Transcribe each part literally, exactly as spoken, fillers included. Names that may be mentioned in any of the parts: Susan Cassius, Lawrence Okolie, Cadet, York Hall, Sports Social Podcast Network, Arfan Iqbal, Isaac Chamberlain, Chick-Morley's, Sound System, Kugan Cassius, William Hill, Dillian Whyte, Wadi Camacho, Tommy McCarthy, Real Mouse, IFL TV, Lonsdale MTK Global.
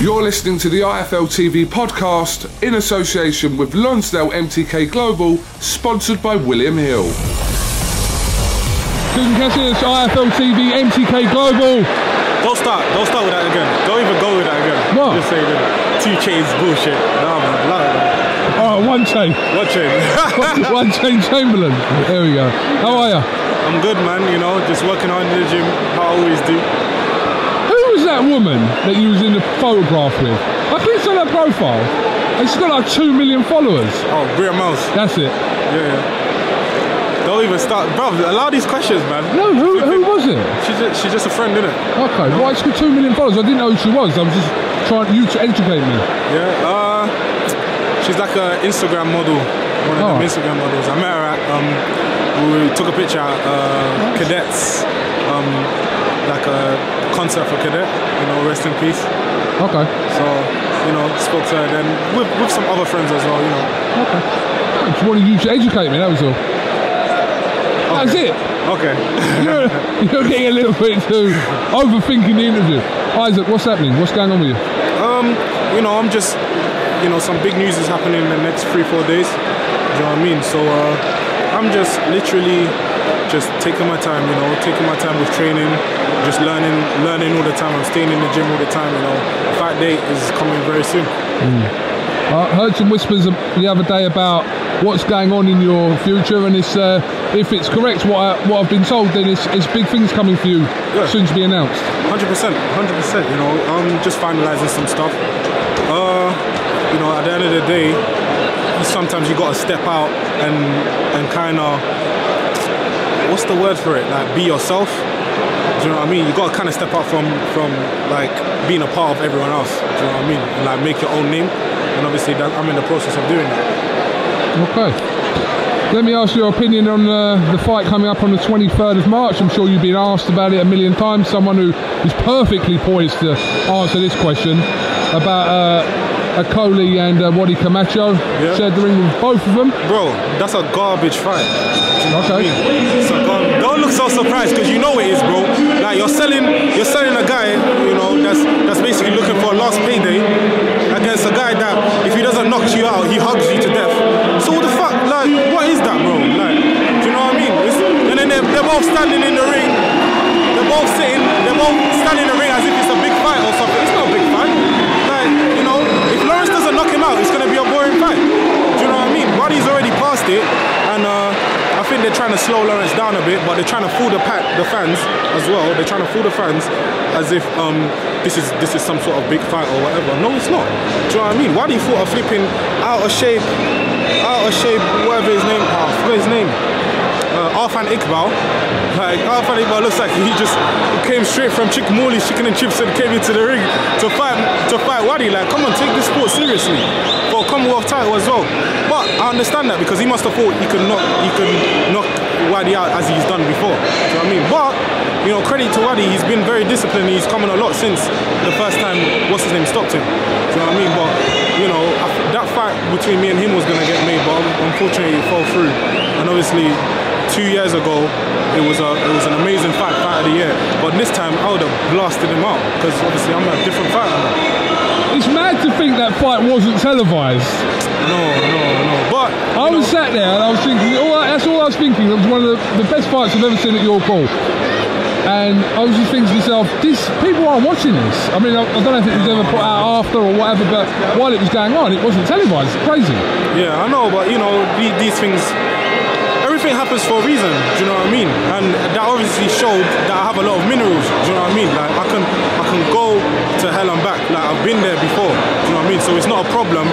You're listening to the I F L T V podcast in association with Lonsdale M T K Global, sponsored by William Hill. Susan Cassius, I F L T V, M T K Global. Don't start. Don't start with that again. Don't even go with that again. What? Just say that. Two chains bullshit. No, man. Love it. All right, one chain. One chain. one, one chain Chamberlain. There we go. How are you? I'm good, man. You know, just working hard in the gym. How I always do. That woman that you was in the photograph with, I clicked on her profile and she's got like two million followers. Oh, Real Mouse. That's it. Yeah, yeah. Don't even start, bro. Allow these questions, man. No, who who was it? She's a, she's just a friend, innit? Okay, no. Why well, she's got two million followers? I didn't know who she was. I was just trying you to educate me. Yeah. Uh, she's like an Instagram model. One of oh. them Instagram models. I met her at um, we took a picture at uh, Cadets. Um. Like a concert for Cadet, you know, rest in peace. Okay. So, you know, spoke to her then with, with some other friends as well, you know. Okay. I just wanted you to educate me, that was all. Okay. That's it. Okay. you're, you're getting a little bit too overthinking the interview. Isaac, what's happening? What's going on with you? Um, you know, I'm just, you know, some big news is happening in the next three, four days. Do you know what I mean? So, uh, I'm just literally just taking my time, you know, taking my time with training. Just learning, learning all the time. I'm staying in the gym all the time. You know, fight day is coming very soon. Mm. I heard some whispers the other day about what's going on in your future, and it's uh, if it's correct what I, what I've been told, then it's, it's big things coming for you yeah. soon to be announced. one hundred percent, one hundred percent. You know, I'm just finalising some stuff. Uh, you know, at the end of the day, sometimes you got to step out and and kind of what's the word for it? Like be yourself. Do you know what I mean? You got to kind of step up from, from like being a part of everyone else. Do you know what I mean? And like make your own name. And obviously, that, I'm in the process of doing that. Okay. Let me ask your opinion on uh, the fight coming up on the twenty-third of March. I'm sure you've been asked about it a million times. Someone who is perfectly poised to answer this question about uh, Okolie and uh, Wadi Camacho. Yeah. Shared the ring with both of them. Bro, that's a garbage fight. Do you know okay. What I mean? It's a garbage. Don't look so surprised because you know it is, bro. Like you're selling, you're selling a guy, you know, that's that's basically looking for a last payday against a guy that if he doesn't knock you out, he hugs you to death. So what the fuck, like, what is that, bro? Like, do you know what I mean? It's, and then they're, they're both standing in the ring, they're both sitting, they're both standing in the ring as if it's a big fight or something. It's not a big fight. Like, you know, if Lawrence doesn't knock him out, it's gonna be a boring fight. Do you know what I mean? Buddy's already past it, and uh. I think they're trying to slow Lawrence down a bit, but they're trying to fool the pack, the fans as well. They're trying to fool the fans as if um, this is this is some sort of big fight or whatever. No, it's not. Do you know what I mean? Why do you thought of flipping out of shape, out of shape, whatever his name, oh, what's his name? Uh, Arfan Iqbal. Like Arfan Iqbal looks like he just came straight from Chick-Morley's chicken and chips and came into the ring to fight to fight Wadi. Like, come on, take this sport seriously. For a Commonwealth title as well. But I understand that because he must have thought he could knock he could knock Wadi out as he's done before. Do you know what I mean? But you know, credit to Wadi, he's been very disciplined, he's come on a lot since the first time what's his name stopped him. Do you know what I mean? But you know, I, that fight between me and him was gonna get made, but unfortunately it fell through. And obviously two years ago it was a it was an amazing fight, fight of the year. But this time I would have blasted him out because obviously I'm a different fighter now. It's mad to think that fight wasn't televised. No, no, no. But I was know, sat there and I was thinking, all I, that's all I was thinking. It was one of the, the best fights I've ever seen at York Hall. And I was just thinking to myself, this people aren't watching this. I mean, I, I don't know if it was ever put out after or whatever, but while it was going on, it wasn't televised. It's crazy. Yeah, I know, but you know, these, these things. Everything happens for a reason, do you know what I mean? And that obviously showed that I have a lot of minerals, do you know what I mean? Like I can I can go to hell and back, like I've been there before, do you know what I mean? So it's not a problem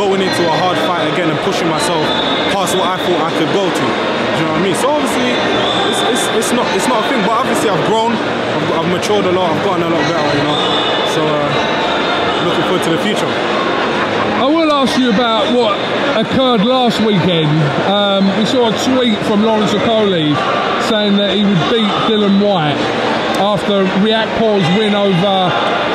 going into a hard fight again and pushing myself past what I thought I could go to, do you know what I mean? So obviously it's, it's, it's, not, it's not a thing, but obviously I've grown, I've, I've matured a lot, I've gotten a lot better, you know, so uh, looking forward to the future. I will ask you about what occurred last weekend. Um, we saw a tweet from Lawrence Okolie saying that he would beat Dillian Whyte after React Paul's win over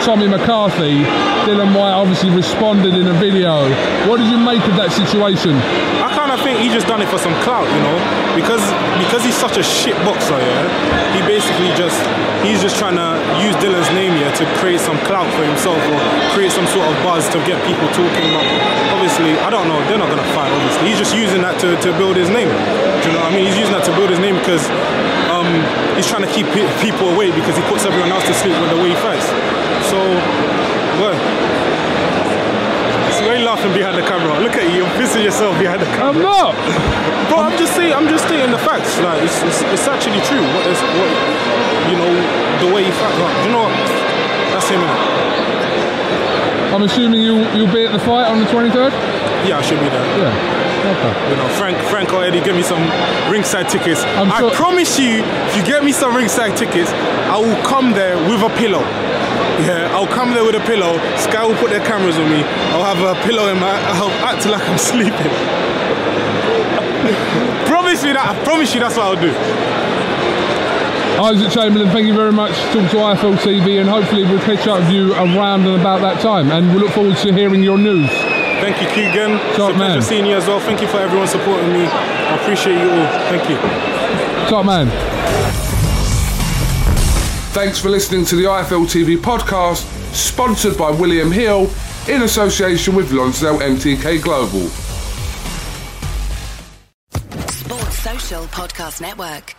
Tommy McCarthy. Dillian Whyte obviously responded in a video. What did you make of that situation? I kind of think he just done it for some clout, you know, because because he's such a shit boxer, yeah. He basically just he's just trying to use Dillian's name here to create some clout for himself or create some sort of buzz to get people talking about. Obviously, I don't know. They're not gonna fight. Obviously, he's just using that to, to build his name. Do you know what I mean? He's using that to build his name because um, he's trying to keep people away because he puts everyone else to sleep with the way he fights. So, well, why are you laughing behind the camera? Look at you, you're pissing yourself behind the camera. I'm not! Bro, I'm just saying, I'm just stating the facts. Like, it's, it's, it's actually true. What is, what, you know, the way he fights. Like, you know what? That's him. I'm assuming you, you'll be at the fight on the twenty-third? Yeah, I should be there. Yeah. Okay. You know, Frank, Frank or Eddie, give me some ringside tickets. I'm I sure promise you, if you get me some ringside tickets, I will come there with a pillow. Yeah, I'll come there with a pillow. Sky will put their cameras on me. I'll have a pillow in my... I'll act like I'm sleeping. Promise you that. I promise you that's what I'll do. Isaac Chamberlain, thank you very much. Talk to I F L T V, and hopefully we'll catch up with you around and about that time. And we'll look forward to hearing your news. Thank you, Keegan. It's a pleasure seeing you as well. Thank you for everyone supporting me. I appreciate you all. Thank you. Top man. Thanks for listening to the I F L T V podcast, sponsored by William Hill, in association with Lonsdale M T K Global. Sports Social Podcast Network.